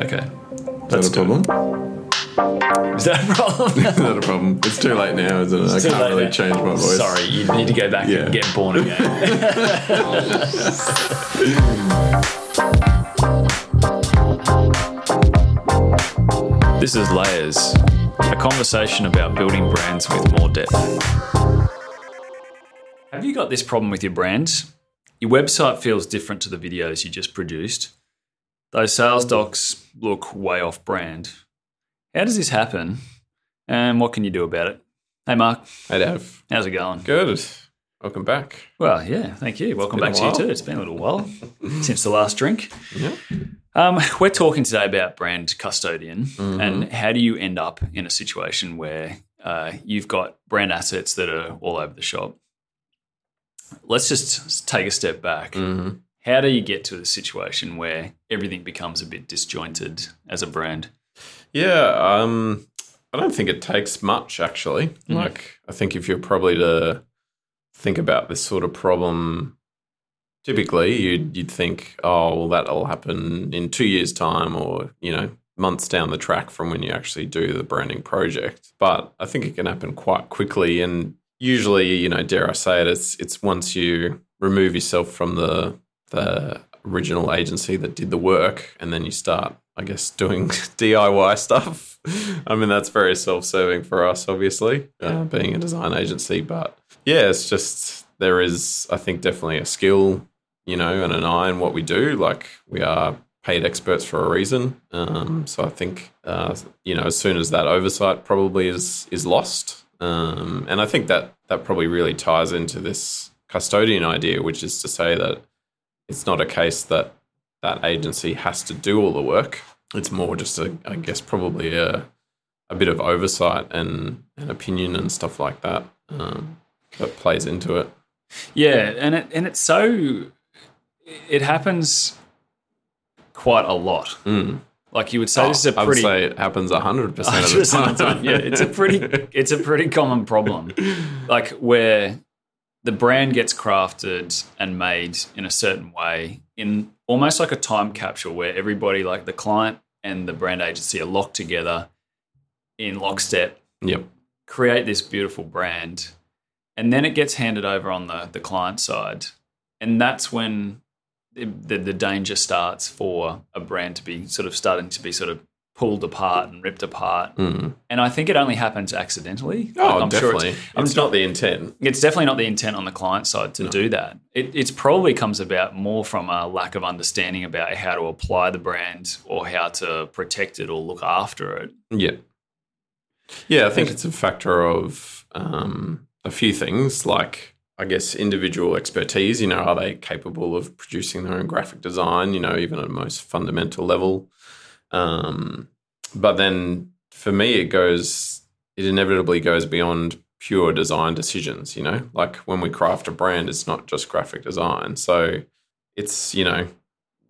Okay. That's a problem? Is that a problem? Is that a problem? It's too late now, isn't it? I can't really change my voice. Sorry, you need to go back and get born again. This is Layers, a conversation about building brands with more depth. Have you got this problem with your brands? Your website feels different to the videos you just produced. Those sales docs look way off brand. How does this happen and what can you do about it? Hey, Mark. Hey, Dave. How's it going? Good. Welcome back. Well, yeah, thank you. Welcome back to you too. It's been a little while since the last drink. Yeah. We're talking today about brand custodian and how do you end up in a situation where you've got brand assets that are all over the shop. Let's just take a step back. Mm-hmm. How do you get to a situation where everything becomes a bit disjointed as a brand? Yeah, I don't think it takes much, actually. Mm-hmm. Like, I think if you're probably to think about this sort of problem, typically you'd think, oh, well, that'll happen in 2 years' time or, you know, months down the track from when you actually do the branding project. But I think it can happen quite quickly. And usually, you know, dare I say it, it's once you remove yourself from the original agency that did the work and then you start, I guess, doing DIY stuff. I mean, that's very self-serving for us, obviously, being a design agency. But, yeah, it's just there is, I think, definitely a skill, you know, and an eye in what we do. Like, we are paid experts for a reason. So I think, you know, as soon as that oversight probably is lost. And I think that probably really ties into this custodian idea, which is to say that it's not a case that that agency has to do all the work. It's more just, I guess, probably a bit of oversight and opinion and stuff like that that plays into it. Yeah, and it happens quite a lot. Mm. Like you would say, this is a pretty. I would say it happens 100% of the time. Yeah, it's a pretty common problem. Like where the brand gets crafted and made in a certain way in almost like a time capsule where everybody, like the client and the brand agency, are locked together in lockstep, create this beautiful brand, and then it gets handed over on the client side. And that's when the danger starts for a brand to be sort of starting to be sort of pulled apart and ripped apart. Mm. And I think it only happens accidentally. Oh, I'm definitely. Sure it's not the intent. It's definitely not the intent on the client side to do that. It's probably comes about more from a lack of understanding about how to apply the brand or how to protect it or look after it. Yeah. Yeah, I think it's a factor of a few things, like, I guess, individual expertise. You know, are they capable of producing their own graphic design, you know, even at the most fundamental level? But then for me, it inevitably goes beyond pure design decisions, you know, like when we craft a brand, it's not just graphic design. So it's, you know,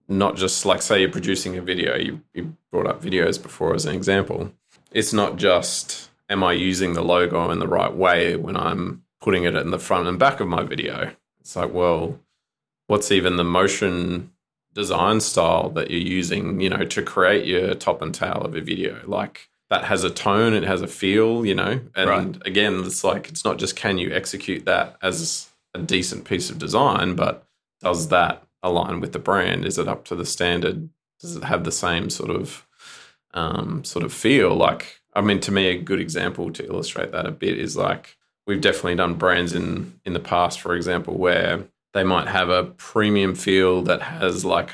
not just like, say you're producing a video, you brought up videos before as an example. It's not just, am I using the logo in the right way when I'm putting it in the front and back of my video? It's like, well, what's even the motion design style that you're using, you know, to create your top and tail of a video? Like, that has a tone, it has a feel, you know. And again, it's like, it's not just can you execute that as a decent piece of design, but does that align with the brand? Is it up to the standard? Does it have the same sort of feel? Like, I mean, to me, a good example to illustrate that a bit is like, we've definitely done brands in the past, for example, where they might have a premium feel that has like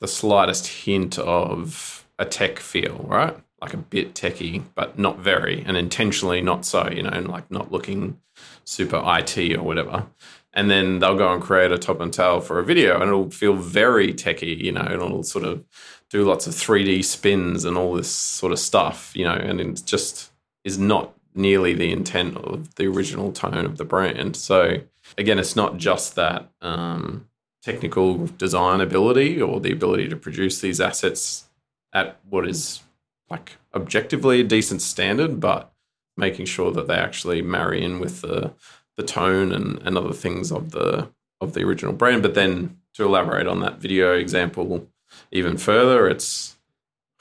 the slightest hint of a tech feel, right? Like a bit techy, but not very, and intentionally not so, you know, and like not looking super IT or whatever. And then they'll go and create a top and tail for a video and it'll feel very techy, you know, and it'll sort of do lots of 3D spins and all this sort of stuff, you know, and it just is not nearly the intent of the original tone of the brand. So again, it's not just that technical design ability or the ability to produce these assets at what is like objectively a decent standard, but making sure that they actually marry in with the tone and other things of the original brand. But then to elaborate on that video example even further, it's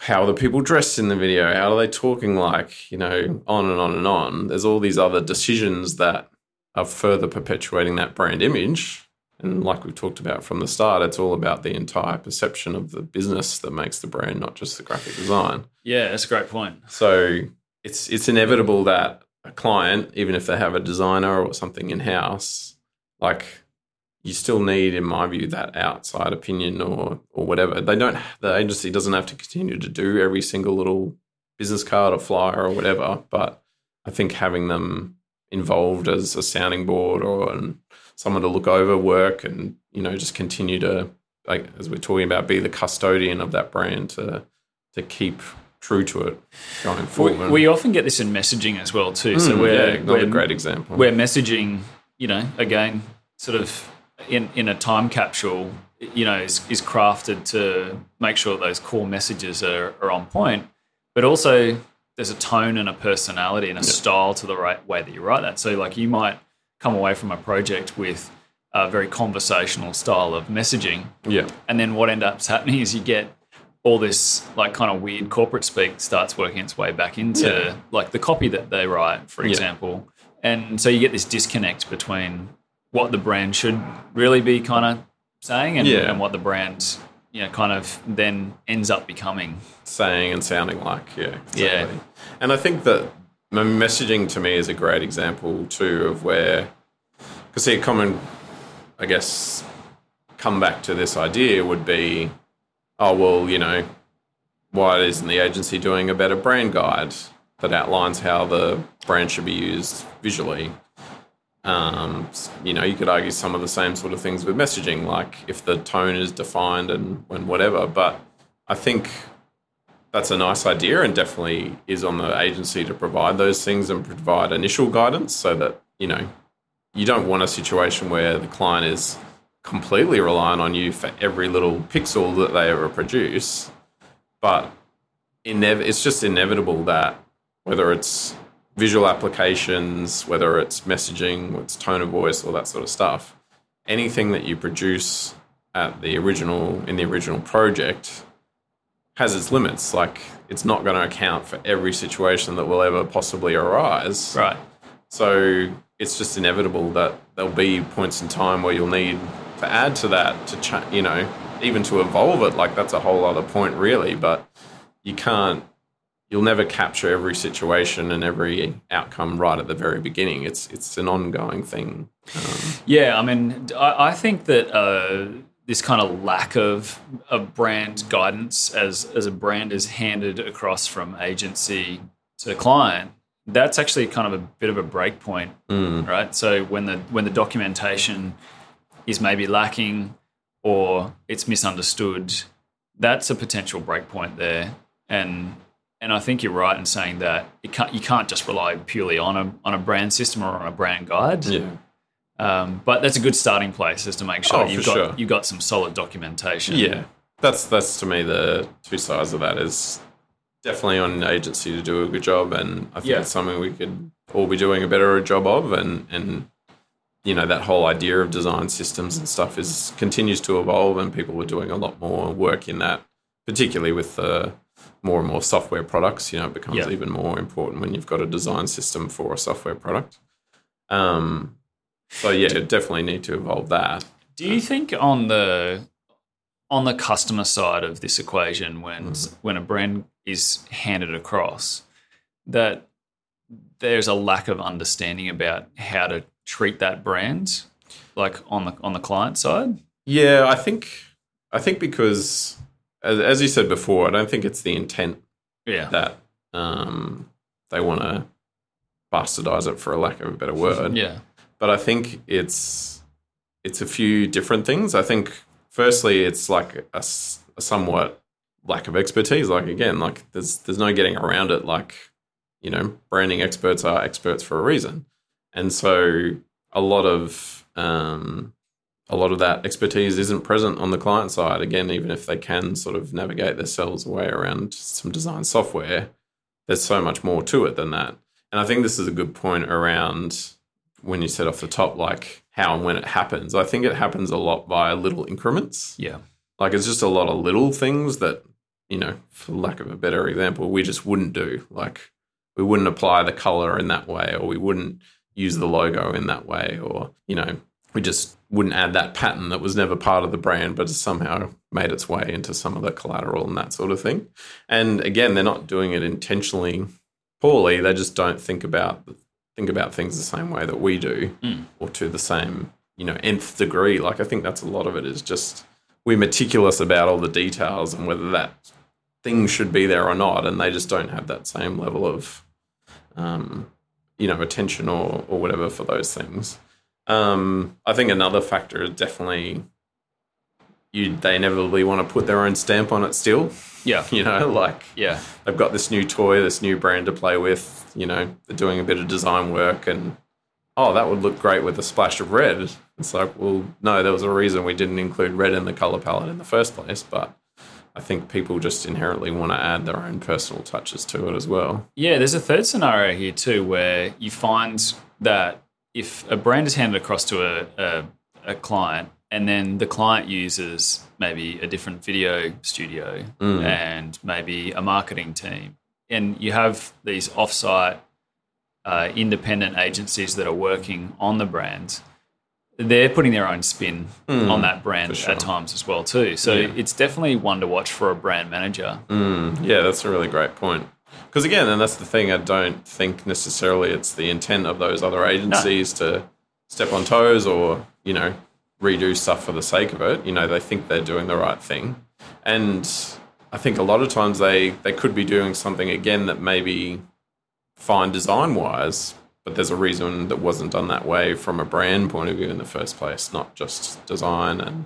how are the people dressed in the video? How are they talking like, you know, on and on and on. There's all these other decisions that are further perpetuating that brand image. And like we've talked about from the start, it's all about the entire perception of the business that makes the brand, not just the graphic design. Yeah, that's a great point. So it's inevitable that a client, even if they have a designer or something in-house, like you still need, in my view, that outside opinion or whatever. The agency doesn't have to continue to do every single little business card or flyer or whatever, but I think having them involved as a sounding board or someone to look over work and, you know, just continue to, like, as we're talking about, be the custodian of that brand to keep true to it going forward. We often get this in messaging as well too. So we're a great example. We're messaging, you know, again, sort of in a time capsule, you know, is crafted to make sure those core messages are on point, but also there's a tone and a personality and a style to the right way that you write that. So, like, you might come away from a project with a very conversational style of messaging. Yeah. And then what ends up happening is you get all this, like, kind of weird corporate speak starts working its way back into, like, the copy that they write, for example. And so you get this disconnect between what the brand should really be kind of saying and what the brand, you know, kind of then ends up becoming. Saying and sounding like, exactly. Yeah. And I think that messaging to me is a great example too of where, because a common, I guess, come back to this idea would be, oh, well, you know, why isn't the agency doing a better brand guide that outlines how the brand should be used visually? You know, you could argue some of the same sort of things with messaging, like if the tone is defined and whatever, but I think that's a nice idea and definitely is on the agency to provide those things and provide initial guidance so that, you know, you don't want a situation where the client is completely reliant on you for every little pixel that they ever produce. But it's just inevitable that whether it's visual applications, whether it's messaging, whether it's tone of voice, all that sort of stuff, anything that you produce in the original project has its limits. Like, it's not going to account for every situation that will ever possibly arise. Right. So it's just inevitable that there'll be points in time where you'll need to add to that, you know, even to evolve it. Like, that's a whole other point really, but you'll never capture every situation and every outcome right at the very beginning. It's an ongoing thing. Yeah. I mean, I think that, this kind of lack of brand guidance as a brand is handed across from agency to client, that's actually kind of a bit of a break point, right? So when the documentation is maybe lacking or it's misunderstood, that's a potential break point there. And I think you're right in saying that you can't just rely purely on a brand system or on a brand guide. Yeah. But that's a good starting place, is to make sure you've got some solid documentation. Yeah, that's to me the two sides of that is definitely on an agency to do a good job, and I think it's something we could all be doing a better job of. And you know, that whole idea of design systems and stuff continues to evolve, and people are doing a lot more work in that, particularly with the more and more software products. You know, it becomes even more important when you've got a design system for a software product. So, yeah, definitely need to evolve that. Do you think on the customer side of this equation, when a brand is handed across, that there's a lack of understanding about how to treat that brand, like on the client side? Yeah, I think because, as you said before, I don't think it's the intent that they want to bastardize it, for a lack of a better word. Yeah. But I think it's a few different things. I think, firstly, it's like a somewhat lack of expertise. Like, again, like there's no getting around it. Like, you know, branding experts are experts for a reason, and so a lot of that expertise isn't present on the client side. Again, even if they can sort of navigate themselves away around some design software, there's so much more to it than that. And I think this is a good point around, when you said off the top, like how and when it happens, I think it happens a lot by little increments. Yeah. Like, it's just a lot of little things that you know, for lack of a better example, we just wouldn't do. Like, we wouldn't apply the color in that way, or we wouldn't use the logo in that way, or, you know, we just wouldn't add that pattern that was never part of the brand but has somehow made its way into some of the collateral and that sort of thing. And again, they're not doing it intentionally poorly. They just don't think about things the same way that we do, or to the same, you know, nth degree. Like, I think that's a lot of it, is just we're meticulous about all the details and whether that thing should be there or not, and they just don't have that same level of, you know, attention or whatever for those things. I think another factor is definitely they inevitably want to put their own stamp on it still. Yeah. You know, like, yeah, they've got this new toy, this new brand to play with, you know, they're doing a bit of design work and, oh, that would look great with a splash of red. It's like, well, no, there was a reason we didn't include red in the color palette in the first place, but I think people just inherently want to add their own personal touches to it as well. Yeah, there's a third scenario here too, where you find that if a brand is handed across to a client, and then the client uses maybe a different video studio and maybe a marketing team, and you have these offsite independent agencies that are working on the brand, they're putting their own spin on that brand at times as well too. So it's definitely one to watch for a brand manager. Yeah, that's a really great point. Because, again, and that's the thing, I don't think necessarily it's the intent of those other agencies to step on toes or, you know, redo stuff for the sake of it. You know, they think they're doing the right thing. And I think a lot of times they could be doing something, again, that may be fine design-wise, but there's a reason that wasn't done that way from a brand point of view in the first place, not just design.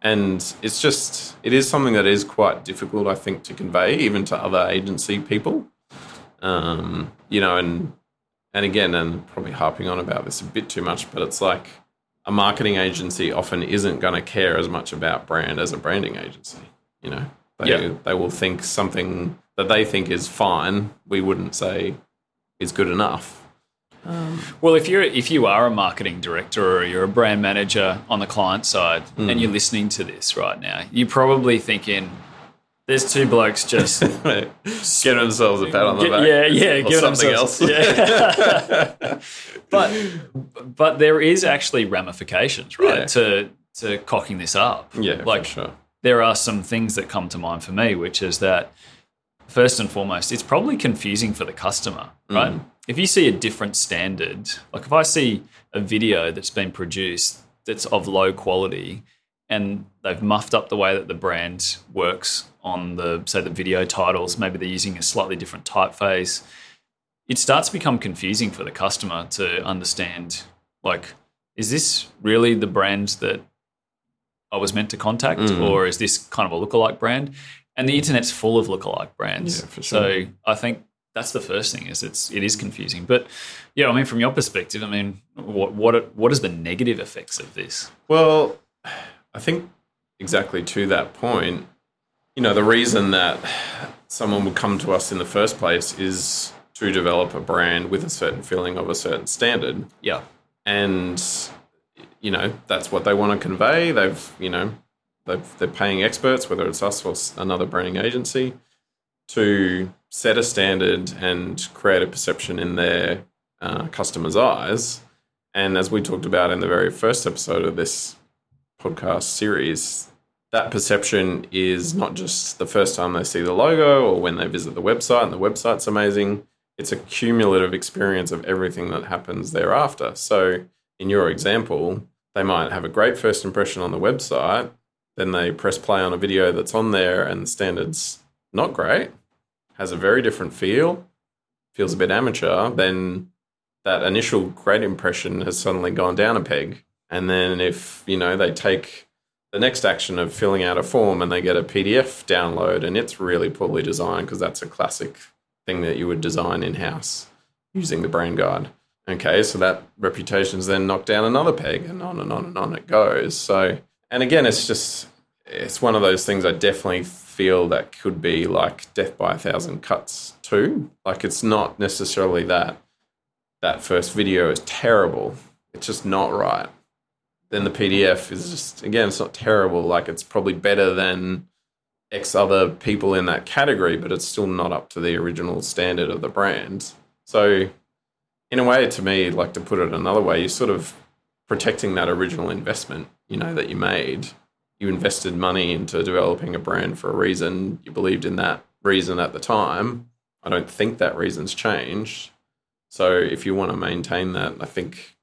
And it's just, it is something that is quite difficult, I think, to convey even to other agency people. You know, and again, and probably harping on about this a bit too much, but it's like a marketing agency often isn't going to care as much about brand as a branding agency. You know, they will think something that they think is fine, we wouldn't say is good enough. Well, if you are a marketing director or you're a brand manager on the client side and you're listening to this right now, you're probably thinking, there's two blokes just giving themselves a pat on the back. Yeah, give something else. Yeah. But there is actually ramifications, right? Yeah. To cocking this up. Yeah, like, for sure. There are some things that come to mind for me, which is that, first and foremost, it's probably confusing for the customer, right? If you see a different standard, like if I see a video that's been produced that's of low quality and they've muffed up the way that the brand works on the, say, the video titles, maybe they're using a slightly different typeface, it starts to become confusing for the customer to understand, like, is this really the brand that I was meant to contact, or is this kind of a lookalike brand? And the internet's full of lookalike brands. Yeah, for sure. So I think that's the first thing, is it is confusing. But yeah, I mean, from your perspective, I mean, what is the negative effects of this? Well, I think exactly to that point, you know, the reason that someone would come to us in the first place is to develop a brand with a certain feeling of a certain standard. Yeah. And, you know, that's what they want to convey. They've, you know, they're paying experts, whether it's us or another branding agency, to set a standard and create a perception in their customers' eyes. And as we talked about in the very first episode of this podcast series, that perception is not just the first time they see the logo or when they visit the website and the website's amazing. It's a cumulative experience of everything that happens thereafter. So in your example, they might have a great first impression on the website, then they press play on a video that's on there and the standard's not great, has a very different feel, feels a bit amateur, then that initial great impression has suddenly gone down a peg. And then if, you know, they take the next action of filling out a form and they get a PDF download and it's really poorly designed, because that's a classic thing that you would design in-house using the brand guide. Okay, so that reputation's then knocked down another peg, and on and on and on it goes. So, and again, it's just, it's one of those things I definitely feel that could be like death by a thousand cuts too. Like, it's not necessarily that first video is terrible. It's just not right. Then the PDF is just, again, it's not terrible. Like, it's probably better than X other people in that category, but it's still not up to the original standard of the brand. So in a way, to me, like, to put it another way, you're sort of protecting that original investment, you know, that you made. You invested money into developing a brand for a reason. You believed in that reason at the time. I don't think that reason's changed. So if you want to maintain that, I think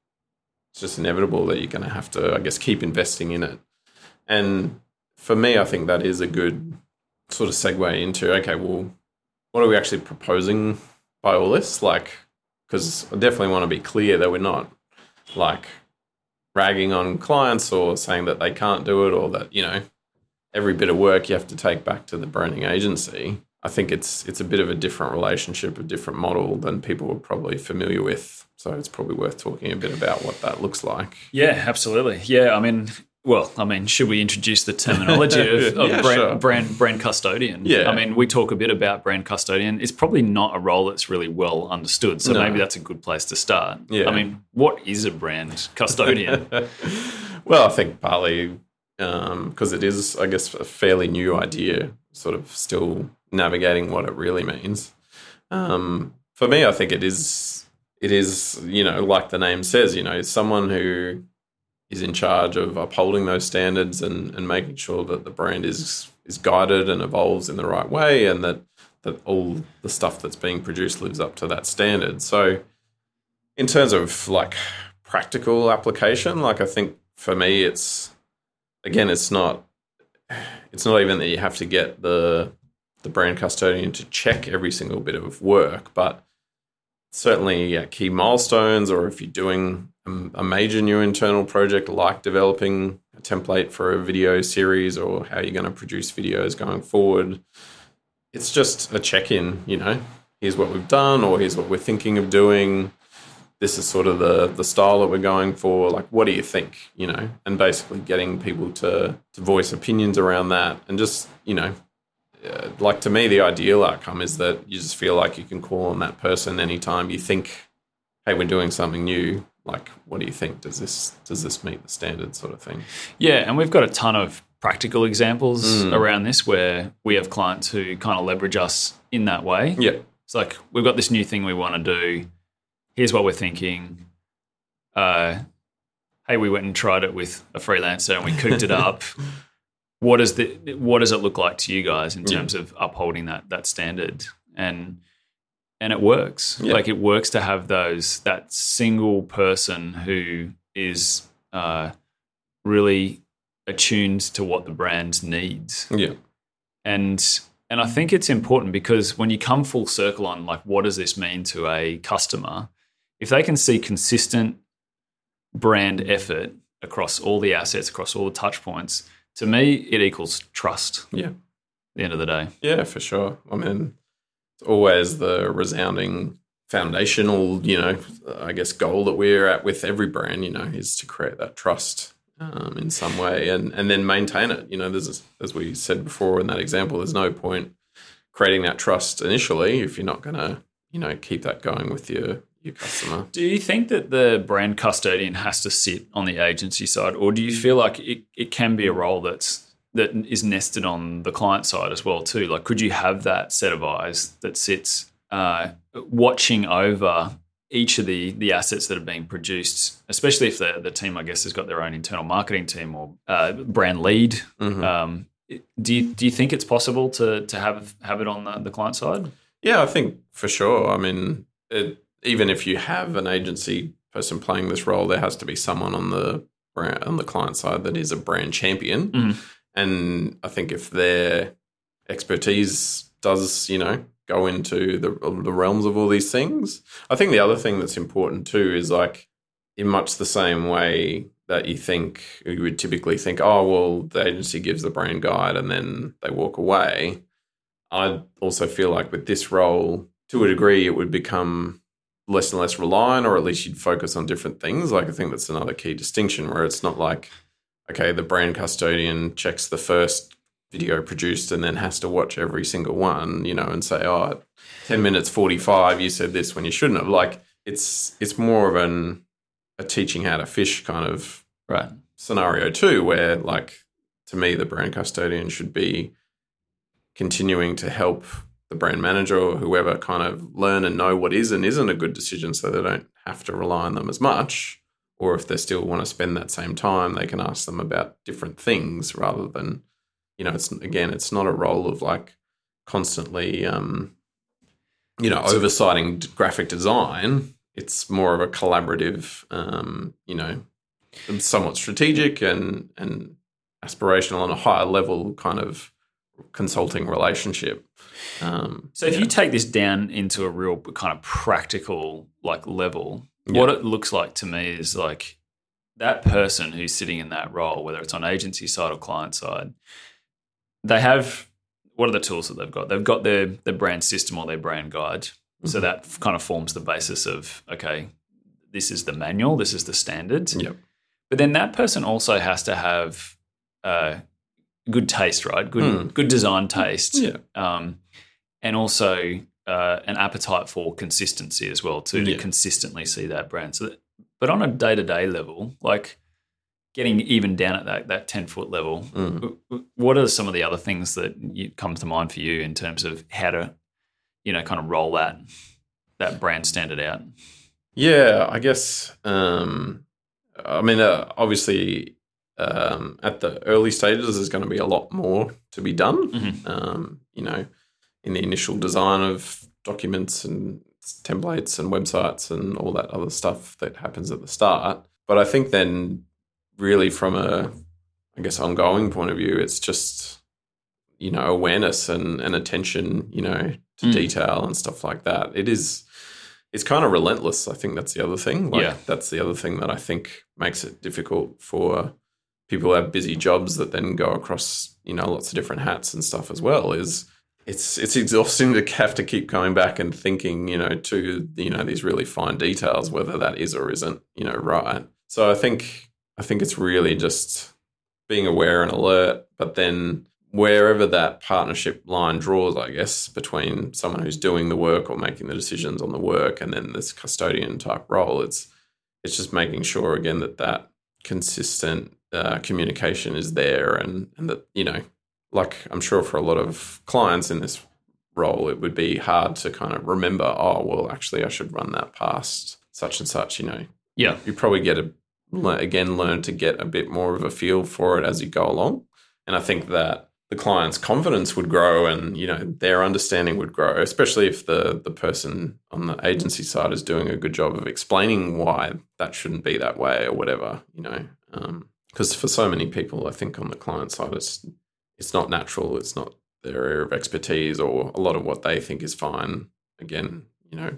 it's just inevitable that you're going to have to, I guess, keep investing in it. And for me, I think that is a good sort of segue into, okay, well, what are we actually proposing by all this? Like, because I definitely want to be clear that we're not, like, ragging on clients or saying that they can't do it, or that, you know, every bit of work you have to take back to the branding agency. I think it's a bit of a different relationship, a different model than people are probably familiar with. So it's probably worth talking a bit about what that looks like. Yeah, absolutely. Yeah, I mean... Well, I mean, should we introduce the terminology of brand custodian? Yeah. I mean, we talk a bit about brand custodian. It's probably not a role that's really well understood, so maybe that's a good place to start. Yeah. I mean, what is a brand custodian? Well, I think partly because it is, I guess, a fairly new idea, sort of still navigating what it really means. For me, I think it is, you know, like the name says, you know, someone who is in charge of upholding those standards and making sure that the brand is guided and evolves in the right way, and that all the stuff that's being produced lives up to that standard. So in terms of, like, practical application, like, I think for me it's, again, it's not even that you have to get the brand custodian to check every single bit of work, but certainly key milestones, or if you're doing a major new internal project like developing a template for a video series or how you're going to produce videos going forward, it's just a check-in, you know, here's what we've done, or here's what we're thinking of doing. This is sort of the style that we're going for. Like, what do you think, you know? And basically getting people to voice opinions around that, and just, you know, like, to me, the ideal outcome is that you just feel like you can call on that person anytime you think, hey, we're doing something new. Like, what do you think? Does this meet the standard, sort of thing? Yeah, and we've got a ton of practical examples around this where we have clients who kind of leverage us in that way. Yeah. It's like, we've got this new thing we want to do. Here's what we're thinking. Hey, we went and tried it with a freelancer and we cooked it up. What does it look like to you guys in terms of upholding that standard? And it works. Yeah. Like, it works to have that single person who is really attuned to what the brand needs. Yeah. And I think it's important because when you come full circle on, like, what does this mean to a customer, if they can see consistent brand effort across all the assets, across all the touch points, to me, it equals trust. Yeah. At the end of the day. Yeah, for sure. I mean, it's always the resounding foundational, you know, I guess, goal that we're at with every brand, you know, is to create that trust in some way and then maintain it. You know, there's, as we said before in that example, there's no point creating that trust initially if you're not going to, you know, keep that going with your customer. Do you think that the brand custodian has to sit on the agency side, or do you feel like it can be a role that is nested on the client side as well too? Like, could you have that set of eyes that sits watching over each of the assets that are being produced, especially if the team, I guess, has got their own internal marketing team or brand lead? Mm-hmm. Do you think it's possible to have it on the client side? Yeah, I think for sure. I mean, even if you have an agency person playing this role, there has to be someone on the client side that is a brand champion. Mm-hmm. And I think if their expertise does, you know, go into the realms of all these things. I think the other thing that's important too is, like, in much the same way that you would typically think, oh, well, the agency gives the brand guide and then they walk away. I also feel like with this role, to a degree, it would become less and less reliant, or at least you'd focus on different things. Like, I think that's another key distinction where it's not like, okay, the brand custodian checks the first video produced and then has to watch every single one, you know, and say, oh, 10 minutes 45, you said this when you shouldn't have. Like, it's more of a teaching how to fish kind of scenario too, where, like, to me, the brand custodian should be continuing to help the brand manager or whoever kind of learn and know what is and isn't a good decision so they don't have to rely on them as much. Or if they still want to spend that same time, they can ask them about different things rather than, you know, it's again, it's not a role of like constantly, you know, oversighting graphic design. It's more of a collaborative, you know, somewhat strategic and aspirational on a higher level kind of consulting relationship. So if you take this down into a real kind of practical like level, what it looks like to me is like that person who's sitting in that role, whether it's on agency side or client side, they have, what are the tools that they've got? They've got their brand system or their brand guide. Mm-hmm. So that kind of forms the basis of, okay, this is the manual, this is the standard. Yep. But then that person also has to have good taste, right? Good design taste. Yeah. And also an appetite for consistency as well too, to consistently see that brand. So, but on a day-to-day level, like getting even down at that 10-foot level, what are some of the other things that come to mind for you in terms of how to, you know, kind of roll that brand standard out? Yeah, I guess, I mean, obviously at the early stages there's going to be a lot more to be done, you know, in the initial design of documents and templates and websites and all that other stuff that happens at the start. But I think then really from a, I guess, ongoing point of view, it's just, you know, awareness and attention, you know, to detail and stuff like that. It's kind of relentless. I think that's the other thing. Like, that's the other thing that I think makes it difficult for people who have busy jobs that then go across, you know, lots of different hats and stuff as well, is it's exhausting to have to keep going back and thinking, you know, to, you know, these really fine details, whether that is or isn't, you know, right. So I think it's really just being aware and alert, but then wherever that partnership line draws, I guess, between someone who's doing the work or making the decisions on the work and then this custodian type role, it's just making sure, again, that consistent communication is there and that, you know, like I'm sure for a lot of clients in this role, it would be hard to kind of remember, oh, well, actually I should run that past such and such, you know. Yeah. You probably learn to get a bit more of a feel for it as you go along. And I think that the client's confidence would grow and, you know, their understanding would grow, especially if the person on the agency side is doing a good job of explaining why that shouldn't be that way or whatever, you know. Because for so many people, I think on the client side, it's not natural. It's not their area of expertise, or a lot of what they think is fine, again, you know,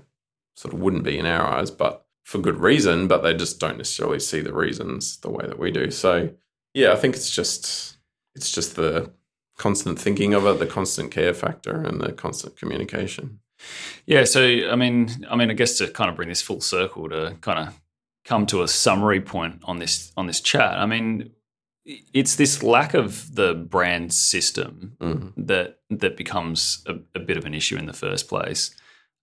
sort of wouldn't be in our eyes, but for good reason, but they just don't necessarily see the reasons the way that we do. So, yeah, I think it's just the constant thinking of it, the constant care factor and the constant communication. Yeah, so, I mean, I guess to kind of bring this full circle to kind of come to a summary point on this chat, I mean, it's this lack of the brand system that becomes a bit of an issue in the first place,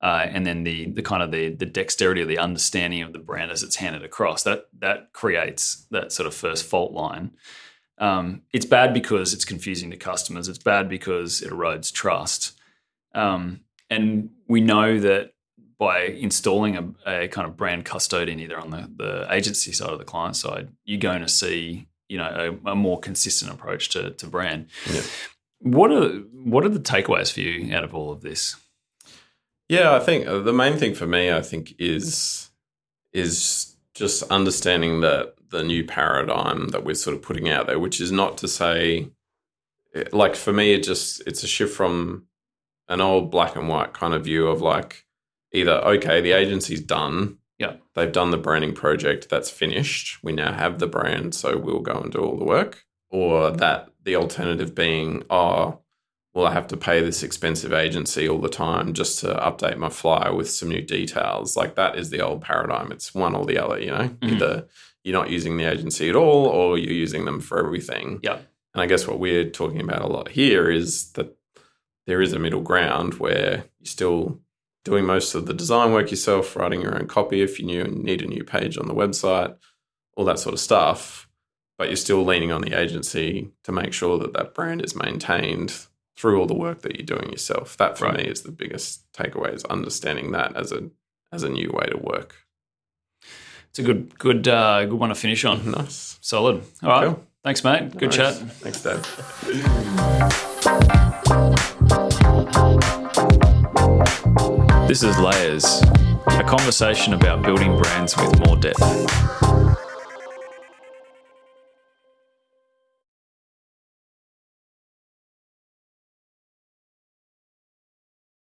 and then the kind of the dexterity or the understanding of the brand as it's handed across that creates that sort of first fault line. It's bad because it's confusing to customers. It's bad because it erodes trust, and we know that by installing a kind of brand custodian either on the agency side or the client side, you're going to see, you know, a more consistent approach to brand. Yeah. What are the takeaways for you out of all of this? Yeah, I think the main thing for me, I think, is just understanding that the new paradigm that we're sort of putting out there, which is not to say, like for me, it's a shift from an old black and white kind of view of like either, okay, the agency's done. Yeah, they've done the branding project. That's finished. We now have the brand, so we'll go and do all the work. Or that the alternative being, oh, well, I have to pay this expensive agency all the time just to update my flyer with some new details. Like that is the old paradigm. It's one or the other, you know. Mm-hmm. Either you're not using the agency at all or you're using them for everything. Yeah. And I guess what we're talking about a lot here is that there is a middle ground where you still doing most of the design work yourself, writing your own copy if you need a new page on the website, all that sort of stuff, but you're still leaning on the agency to make sure that brand is maintained through all the work that you're doing yourself. That for me is the biggest takeaway, is understanding that as a new way to work. It's a good one to finish on. Nice. Solid. All right. Cool. Thanks, mate. Good chat. Thanks, Dave. This is Layers, a conversation about building brands with more depth.